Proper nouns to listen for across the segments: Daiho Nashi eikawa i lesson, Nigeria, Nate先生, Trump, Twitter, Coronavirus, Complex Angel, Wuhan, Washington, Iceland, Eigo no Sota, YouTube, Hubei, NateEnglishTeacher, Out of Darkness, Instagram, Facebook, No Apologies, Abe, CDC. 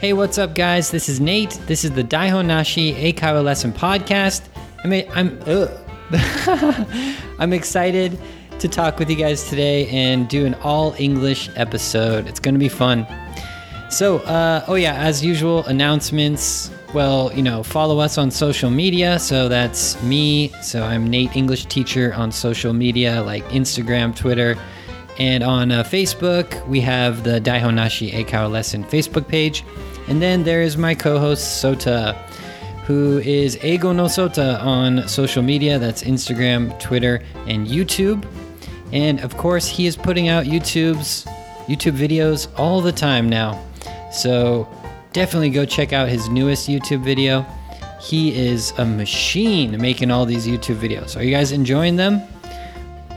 Hey, what's up, guys? This is Nate. This is the Daiho Nashi eikawa i lesson podcast. I'm excited to talk with you guys today and do an all-English episode. It's going to be fun. So, as usual, announcements. Well, follow us on social media. So that's me. So I'm NateEnglishTeacher on social media like Instagram, Twitter. And on Facebook, we have the Daiho Nashi eikawa i lesson Facebook page. And then there is my co-host, Sota, who is Eigo no Sota on social media. That's Instagram, Twitter, and YouTube. And, of course, he is putting out YouTube videos all the time now. So definitely go check out his newest YouTube video. He is a machine making all these YouTube videos. Are you guys enjoying them?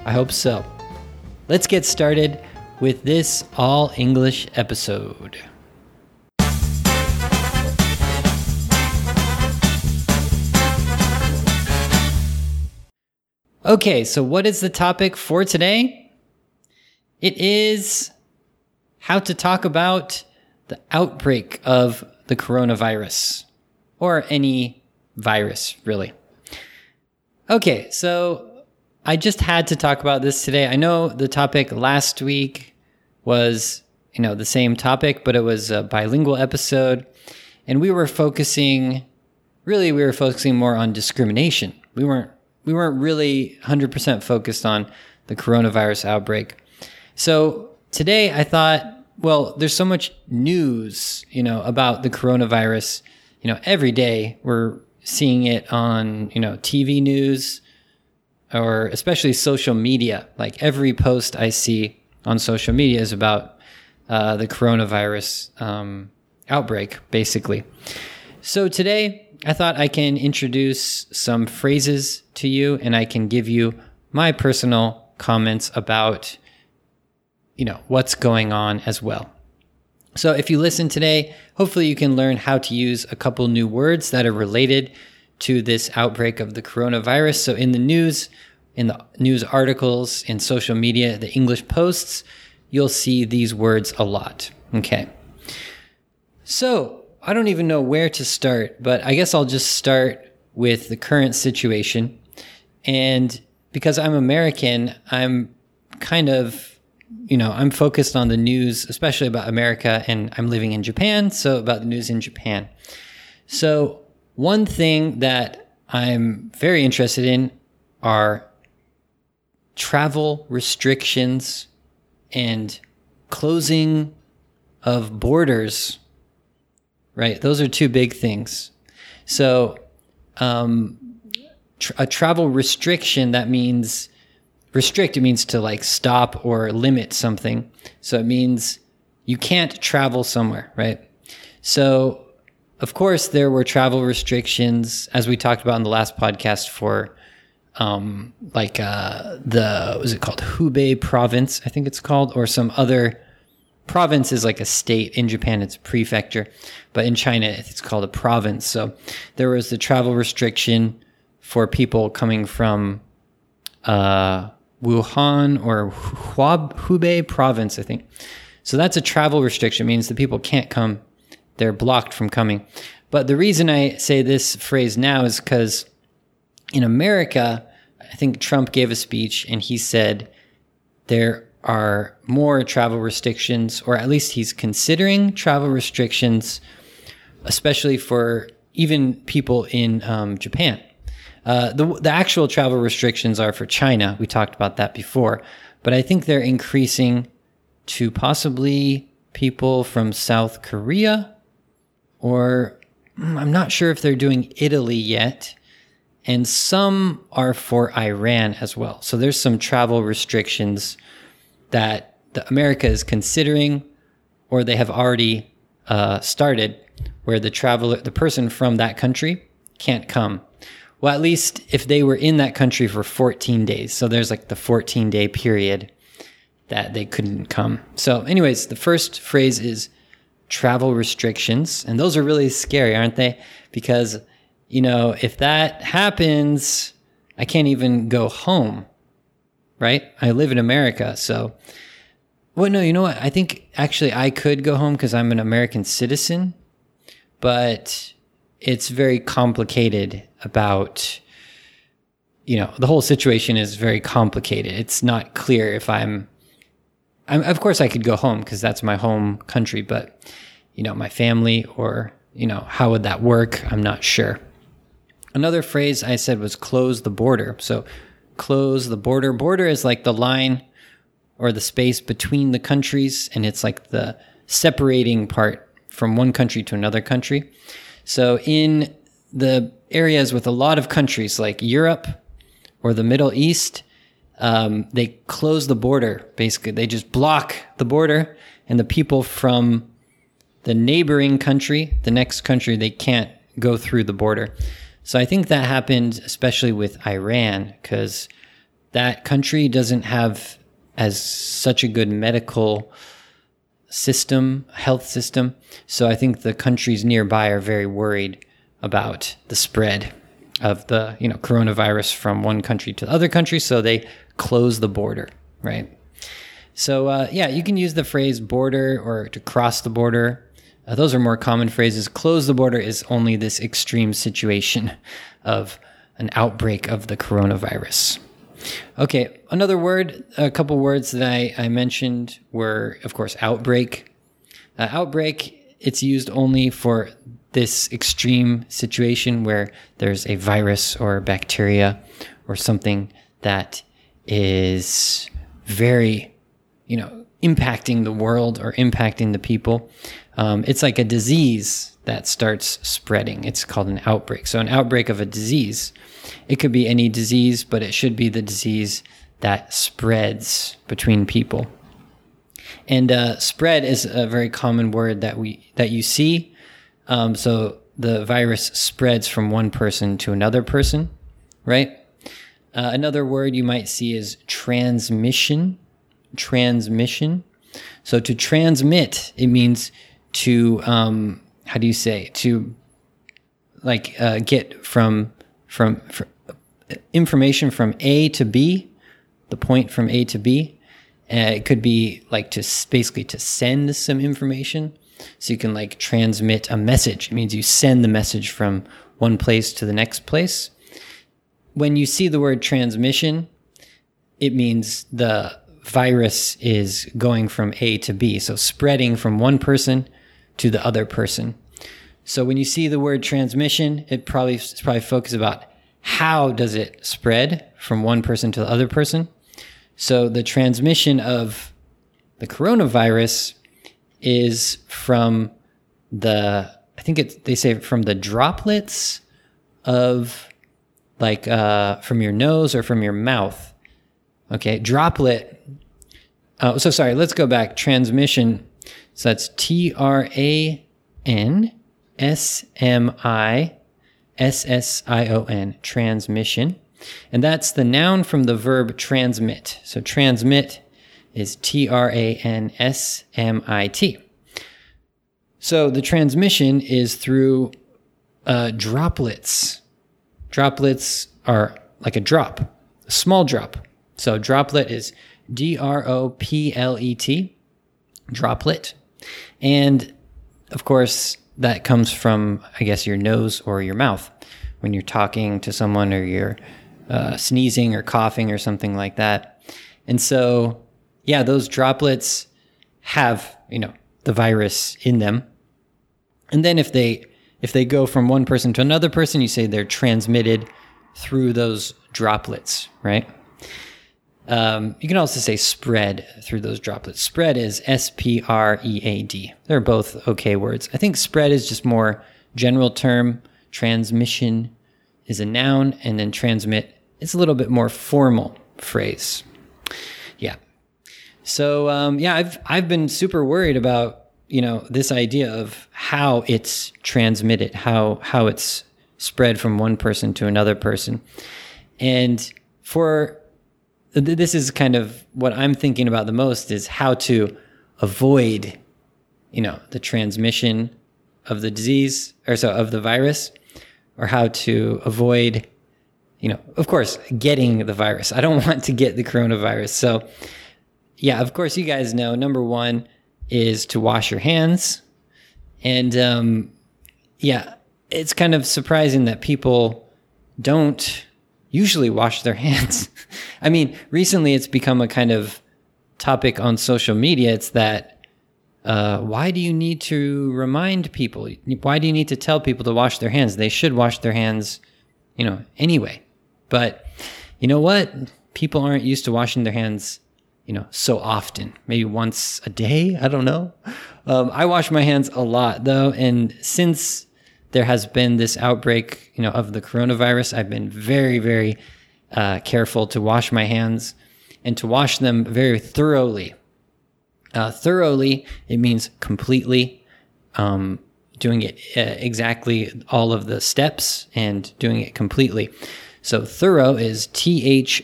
I hope so.Let's get started with this all-English episode. Okay, so what is the topic for today? It is how to talk about the outbreak of the coronavirus, or any virus, really. Okay, so...I just had to talk about this today. I know the topic last week was, the same topic, but it was a bilingual episode. And we were focusing more on discrimination. We weren't really 100% focused on the coronavirus outbreak. So today I thought, well, there's so much news, about the coronavirus. Every day we're seeing it on, TV news.Or especially social media. Like every post I see on social media is about the coronavirus outbreak, basically. So today, I thought I can introduce some phrases to you, and I can give you my personal comments about, what's going on as well. So if you listen today, hopefully you can learn how to use a couple new words that are relatedto this outbreak of the coronavirus. So in the news, articles, in social media, the English posts, you'll see these words a lot. Okay. So I don't even know where to start, but I guess I'll just start with the current situation. And because I'm American, I'm kind of, I'm focused on the news, especially about America, and I'm living in Japan, so about the news in Japan. So one thing that I'm very interested in are travel restrictions and closing of borders, right? Those are two big things. So a travel restriction, that means restrict, it means to like stop or limit something. So it means you can't travel somewhere, right? So...Of course, there were travel restrictions, as we talked about in the last podcast, for Hubei province, I think it's called, or some other province is like a state. In Japan, it's a prefecture, but in China, it's called a province. So there was the travel restriction for people coming from Wuhan or Hubei province, I think. So that's a travel restriction. It means the people can't come.They're blocked from coming. But the reason I say this phrase now is because in America, I think Trump gave a speech and he said there are more travel restrictions, or at least he's considering travel restrictions, especially for even people in Japan. The actual travel restrictions are for China. We talked about that before. But I think they're increasing to possibly people from South Korea.Or I'm not sure if they're doing Italy yet. And some are for Iran as well. So there's some travel restrictions that America is considering, or they have already started, where the person from that country can't come. Well, at least if they were in that country for 14 days. So there's like the 14-day period that they couldn't come. So anyways, the first phrase is,travel restrictions. And those are really scary, aren't they? Because, if that happens, I can't even go home, right? I live in America. So, well, no, you know what? I think actually I could go home because I'm an American citizen. but it's very complicated about, you know, the whole situation is very complicated. It's not clear if I'm of course I could go home because that's my home country, but, you know, my family or, you know, how would that work? I'm not sure. Another phrase I said was close the border. So close the border. Border is like the line or the space between the countries, and it's like the separating part from one country to another country. So in the areas with a lot of countries like Europe or the Middle East, they close the border. Basically, they just block the border, and the people from the neighboring country, the next country, they can't go through the border. So I think that happened especially with Iran, because that country doesn't have as such a good medical system, health system. So I think the countries nearby are very worried about the spread of the, you know, coronavirus from one country to the other country. So they close the border, right? So yeah, you can use the phrase border or to cross the border. Those are more common phrases. Close the border is only this extreme situation of an outbreak of the coronavirus. Okay, another word, a couple words that I mentioned were, of course, outbreak. Outbreak, it's used only for this extreme situation where there's a virus or bacteria or something that is very, you know, impacting the world or impacting the people. It's like a disease that starts spreading. It's called an outbreak. So an outbreak of a disease. It could be any disease, but it should be the disease that spreads between people. And spread is a very common word that you see. So the virus spreads from one person to another person, right? Another word you might see is transmission. Transmission. So to transmit, it means to, how do you say, to like get from information from A to B, the point from A to B. It could be like to basically to send some information. So you can like transmit a message. It means you send the message from one place to the next place. When you see the word transmission, it means the virus is going from A to B, so spreading from one person to the other person. So when you see the word transmission, it's probably focused about how does it spread from one person to the other person. So the transmission of the coronavirus is from the, I think it's, they say from the droplets of like from your nose or from your mouth. Okay, droplet. Oh, so sorry, let's go back. Transmission. So that's transmission. Transmission. And that's the noun from the verb transmit. So transmit is transmit. So the transmission is through droplets. Droplets are like a drop, a small drop. So droplet is droplet, droplet. And of course, that comes from, I guess, your nose or your mouth. When you're talking to someone or you're sneezing or coughing or something like that. And so, yeah, those droplets have, you know, the virus in them. And then if they go from one person to another person, you say they're transmitted through those droplets, right? You can also say spread through those droplets. Spread is spread. They're both okay words. I think spread is just more general term. Transmission is a noun, and then transmit is a little bit more formal phrase. Yeah. So, yeah, I've been super worried about, you know, this idea of how it's transmitted, how it's spread from one person to another person. And this is kind of what I'm thinking about the most is how to avoid, you know, the transmission of the disease of the virus, or how to avoid, you know, of course, getting the virus. I don't want to get the coronavirus. So yeah, of course, you guys know, number one is to wash your hands. And Yeah, it's kind of surprising that people don't usually wash their hands. I mean, recently it's become a kind of topic on social media. It's that why do you need to remind people? Why do you need to tell people to wash their hands? They should wash their hands, you know, anyway. But you know what? People aren't used to washing their hands, you know, so often. Maybe once a day. I don't know. I wash my hands a lot though. And since there has been this outbreak, you know, of the coronavirus, I've been very, very careful to wash my hands and to wash them very thoroughly. Thoroughly, it means completely, doing it exactly all of the steps and doing it completely. So thorough is THOROUGHLY,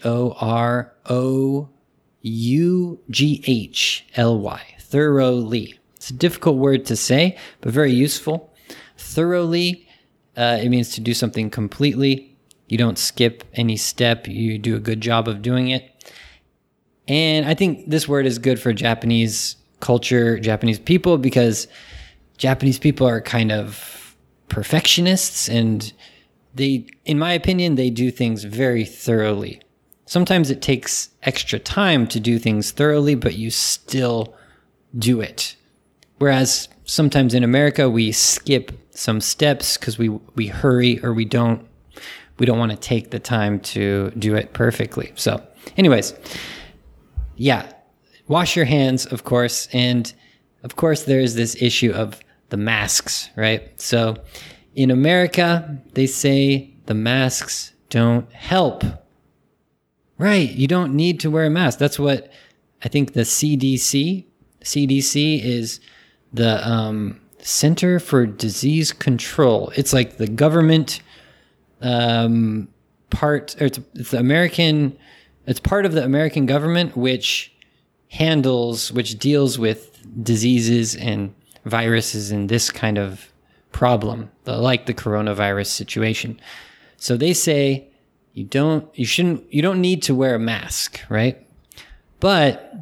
thoroughly. It's a difficult word to say, but very useful. Thoroughly, it means to do something completely. You don't skip any step. You do a good job of doing it. And I think this word is good for Japanese culture, Japanese people, because Japanese people are kind of perfectionists, and they, in my opinion, they do things very thoroughly. Sometimes it takes extra time to do things thoroughly, but you still do it. Whereas sometimes in America, we skip some steps because we hurry, or we don't want to take the time to do it perfectly. So anyways, yeah, wash your hands, of course. And of course, there is this issue of the masks, right? So in America, they say the masks don't help. Right, you don't need to wear a mask. That's what I think the CDC is the Center for Disease Control. It's like the government part, or it's the American... It's part of the American government, which deals with diseases and viruses and this kind of problem, like the coronavirus situation. So they say you don't need to wear a mask, right? But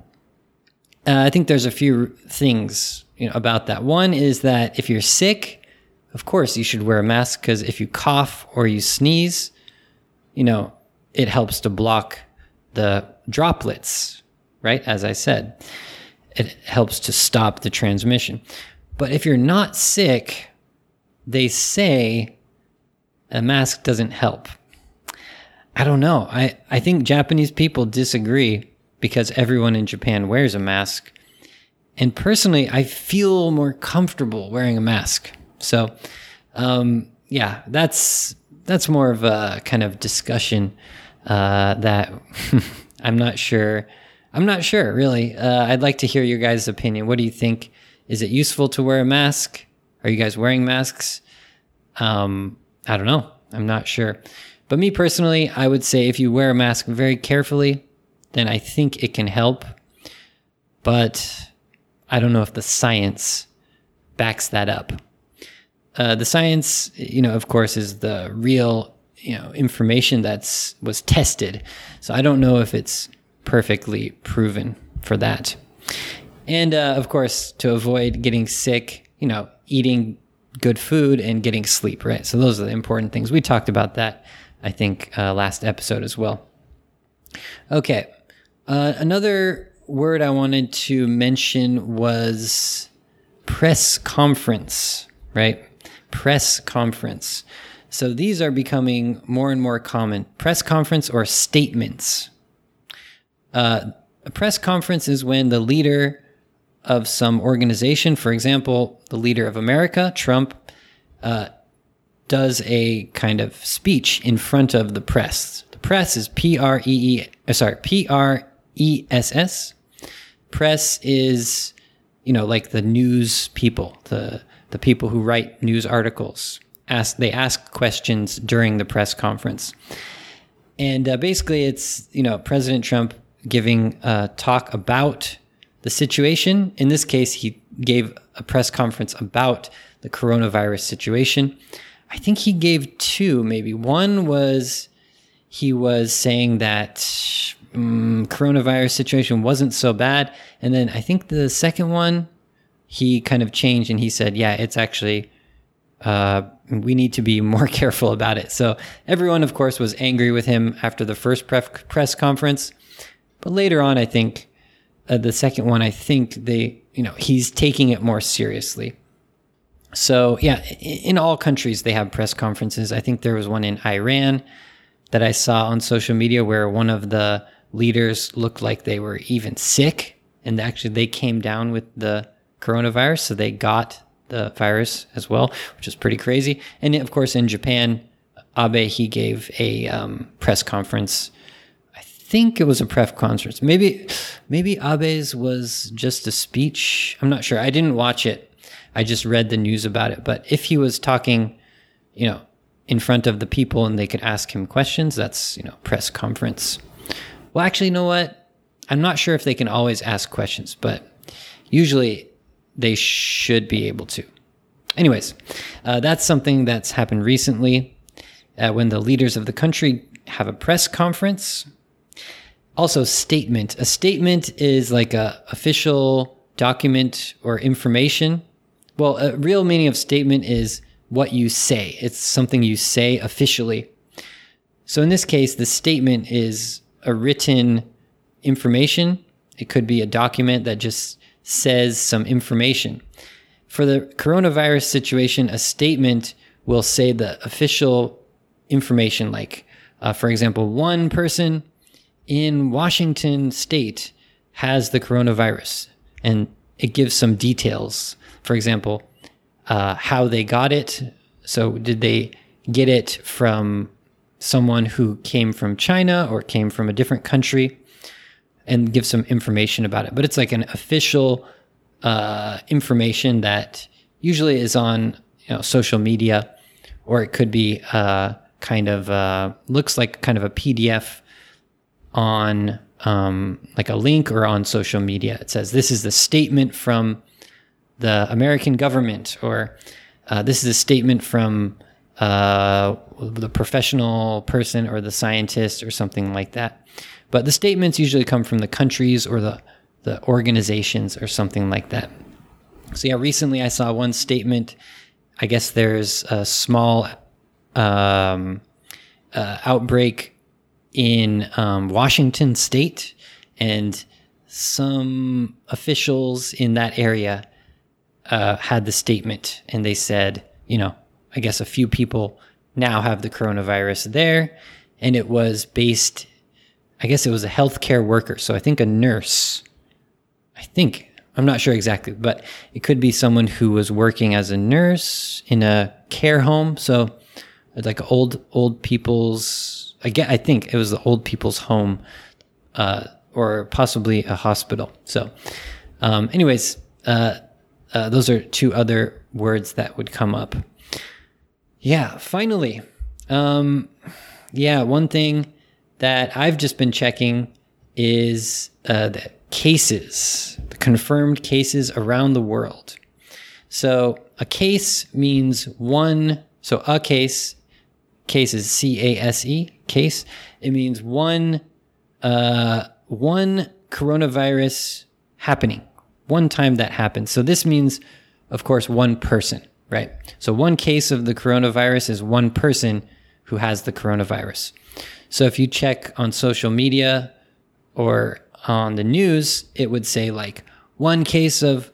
I think there's a few things, you know, about that. One is that if you're sick, of course you should wear a mask, because if you cough or you sneeze, you know, it helps to block the droplets, right? As I said, it helps to stop the transmission. But if you're not sick, they say a mask doesn't help. I don't know. I think Japanese people disagree, because everyone in Japan wears a mask. And personally, I feel more comfortable wearing a mask. So, yeah, that's more of a kind of discussion that I'm not sure really. I'd like to hear your guys' opinion. What do you think? Is it useful to wear a mask? Are you guys wearing masks? I don't know. I'm not sure. But me personally, I would say if you wear a mask very carefully, then I think it can help. But I don't know if the science backs that up. The science, you know, of course, is the real, you know, information was tested. So I don't know if it's perfectly proven for that. And of course, to avoid getting sick, you know, eating good food and getting sleep, right? So those are the important things. We talked about that, I think, last episode as well. Okay. Another word I wanted to mention was press conference, right? Press conference. So these are becoming more and more common. Press conference or statements. A press conference is when the leader of some organization, for example, the leader of America, Trump, does a kind of speech in front of the press. The press is P-R-E-S-S. Press is, you know, like the news people, the people who write news articles. They ask questions during the press conference. And basically it's, you know, President Trump giving a talk about the situation. In this case, he gave a press conference about the coronavirus situation. I think he gave two, maybe. One was he was saying that coronavirus situation wasn't so bad. And then I think the second one, he kind of changed and he said, yeah, it's actually... we need to be more careful about it. So everyone, of course, was angry with him after the first press conference. But later on, I think, the second one, I think they, you know, he's taking it more seriously. So yeah, in all countries, they have press conferences. I think there was one in Iran that I saw on social media where one of the leaders looked like they were even sick. And actually, they came down with the coronavirus, so they got the virus as well, which is pretty crazy. And of course, in Japan, Abe, he gave a press conference. I think it was a press conference. Maybe Abe's was just a speech. I'm not sure. I didn't watch it. I just read the news about it. But if he was talking, you know, in front of the people and they could ask him questions, that's, you know, press conference. Well, actually, you know what? I'm not sure if they can always ask questions, but usually they should be able to. Anyways, that's something that's happened recently when the leaders of the country have a press conference. Also, statement. A statement is like a official document or information. Well, a real meaning of statement is what you say. It's something you say officially. So in this case, the statement is a written information. It could be a document that just says some information. For the coronavirus situation, a statement will say the official information, like, for example, one person in Washington state has the coronavirus, and it gives some details. For example, how they got it. So did they get it from someone who came from China or came from a different country? And give some information about it. But it's like an official information that usually is on, you know, social media, or it could be kind of looks like kind of a PDF on like a link or on social media. It says, this is the statement from the American government, or this is a statement from the professional person or the scientist or something like that. But the statements usually come from the countries or the organizations or something like that. So yeah, recently I saw one statement. I guess there's a small outbreak in Washington state, and some officials in that area had the statement, and they said, you know, I guess a few people now have the coronavirus there, and it was based, I guess it was a healthcare worker. So I think a nurse, I'm not sure exactly, but it could be someone who was working as a nurse in a care home. So like old people's, I think it was the old people's home, or possibly a hospital. So, anyways, those are two other words that would come up. Yeah. Finally, one thing that I've just been checking is the cases, the confirmed cases around the world. So a case means one, so a case is C-A-S-E, case. It means one coronavirus happening, one time that happened. So this means, of course, one person, right? So one case of the coronavirus is one person who has the coronavirus. So if you check on social media or on the news, it would say like the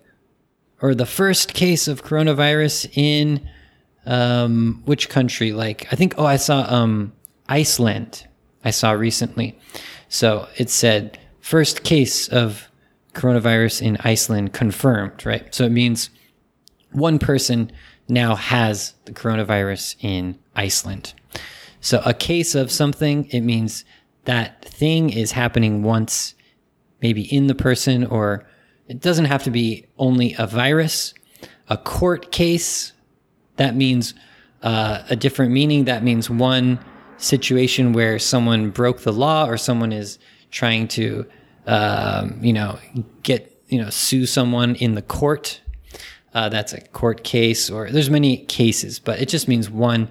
first case of coronavirus in which country? Like, I think, I saw Iceland. I saw recently. So it said first case of coronavirus in Iceland confirmed, right? So it means one person now has the coronavirus in Iceland. So a case of something, it means that thing is happening once, maybe in the person, or it doesn't have to be only a virus. A court case, that means a different meaning. That means one situation where someone broke the law, or someone is trying to, sue someone in the court. That's a court case, or there's many cases, but it just means one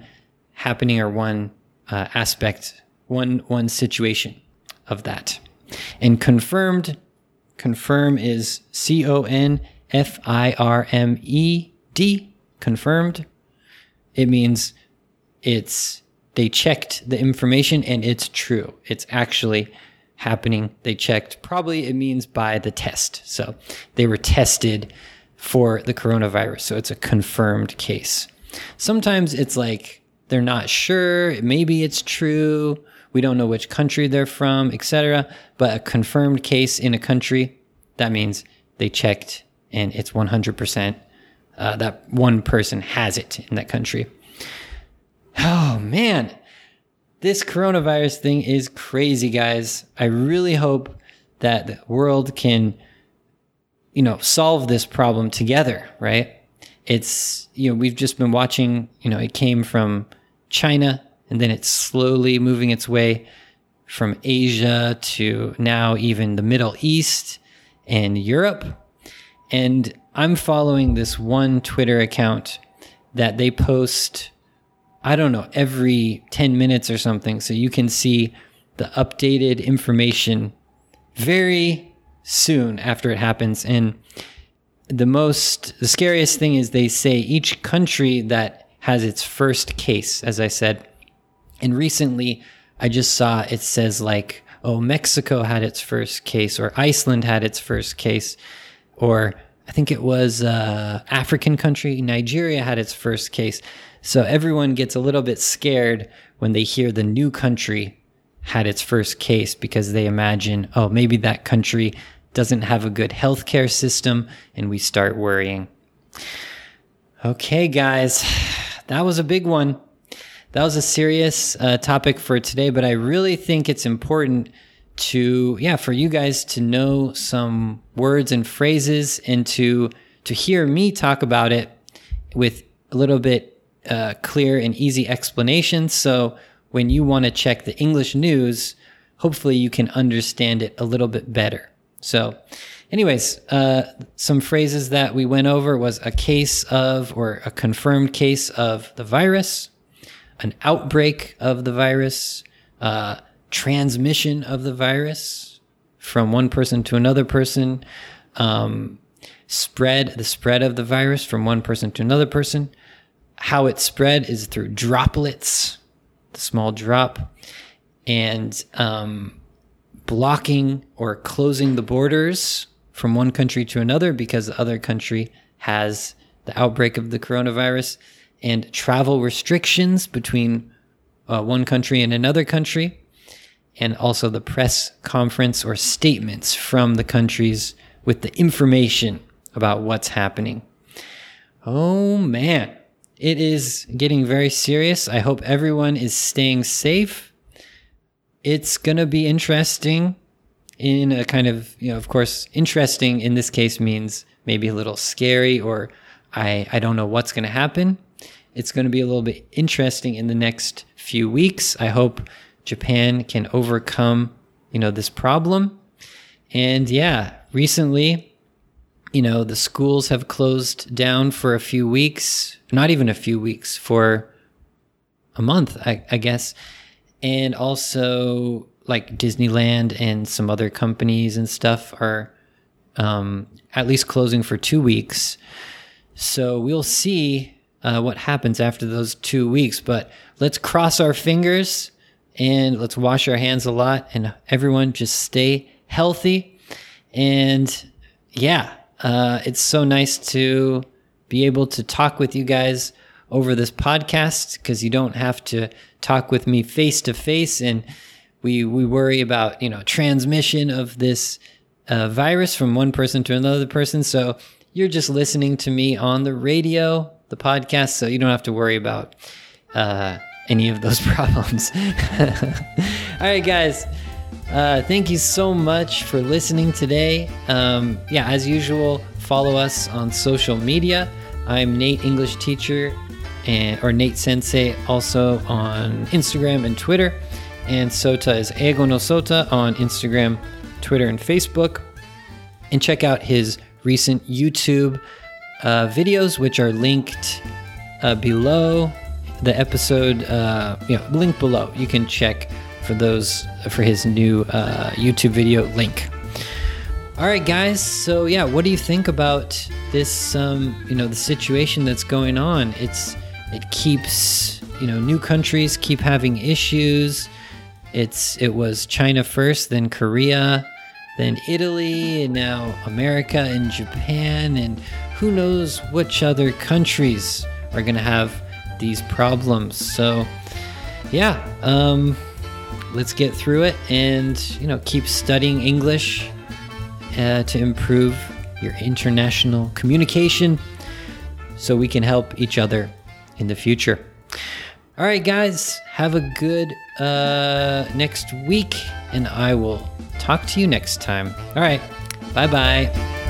happening, or one aspect, one situation of that. And confirmed, confirm is C-O-N-F-I-R-M-E-D, confirmed. It means they checked the information and it's true. It's actually happening. They checked. Probably it means by the test. So they were tested for the coronavirus. So it's a confirmed case. Sometimes it's like they're not sure. Maybe it's true. We don't know which country they're from, etc. But a confirmed case in a country, that means they checked and it's 100% that one person has it in that country. Oh, man. This coronavirus thing is crazy, guys. I really hope that the world can, solve this problem together, right? It's, we've just been watching, it came from China and then it's slowly moving its way from Asia to now even the Middle East and Europe. And I'm following this one Twitter account that they post, I don't know, every 10 minutes or something. So you can see the updated information very soon after it happens. And the scariest thing is they say each country that has its first case, as I said. And recently I just saw it says like, Mexico had its first case, or Iceland had its first case, or I think it was African country, Nigeria had its first case. So everyone gets a little bit scared when they hear the new country had its first case because they imagine, maybe that country doesn't have a good healthcare system, and we start worrying. Okay, guys, that was a big one. That was a serious topic for today, but I really think it's important to, for you guys to know some words and phrases and to hear me talk about it with a little bit clear and easy explanation. So when you want to check the English news, hopefully you can understand it a little bit better. So anyways, some phrases that we went over was a case of, or a confirmed case of the virus, an outbreak of the virus, transmission of the virus from one person to another person, the spread of the virus from one person to another person. How it spread is through droplets, the small drop, and blocking or closing the borders from one country to another because the other country has the outbreak of the coronavirus, and travel restrictions between one country and another country, and also the press conference or statements from the countries with the information about what's happening. Oh, man. It is getting very serious. I hope everyone is staying safe. It's going to be interesting in a kind of, of course, interesting in this case means maybe a little scary, or I don't know what's going to happen. It's going to be a little bit interesting in the next few weeks. I hope Japan can overcome, this problem. And recently, the schools have closed down for a few weeks, not even a few weeks, for a month, I guess. And also, like Disneyland and some other companies and stuff are at least closing for 2 weeks. So we'll see what happens after those 2 weeks. But let's cross our fingers and let's wash our hands a lot. And everyone just stay healthy. And it's so nice to be able to talk with you guys over this podcast, because you don't have to talk with me face to face. And we worry about, transmission of this virus from one person to another person. So you're just listening to me on the radio, the podcast. So you don't have to worry about any of those problems. All right, guys. Thank you so much for listening today. As usual, follow us on social media. I'm Nate English Teacher, or Nate Sensei, also on Instagram and Twitter. And Sota is Eigo no Sota on Instagram, Twitter, and Facebook. And check out his recent YouTube videos, which are linked below the episode. Link below. You can check for his new YouTube video link. All right, guys. So what do you think about this? The situation that's going on. It's It keeps, you know, new countries keep having issues. It was China first, then Korea, then Italy, and now America and Japan, and who knows which other countries are going to have these problems. So, yeah, let's get through it and, you know, keep studying English to improve your international communication so we can help each other in the future. All right, guys, have a good next week, and I will talk to you next time. All right, bye-bye.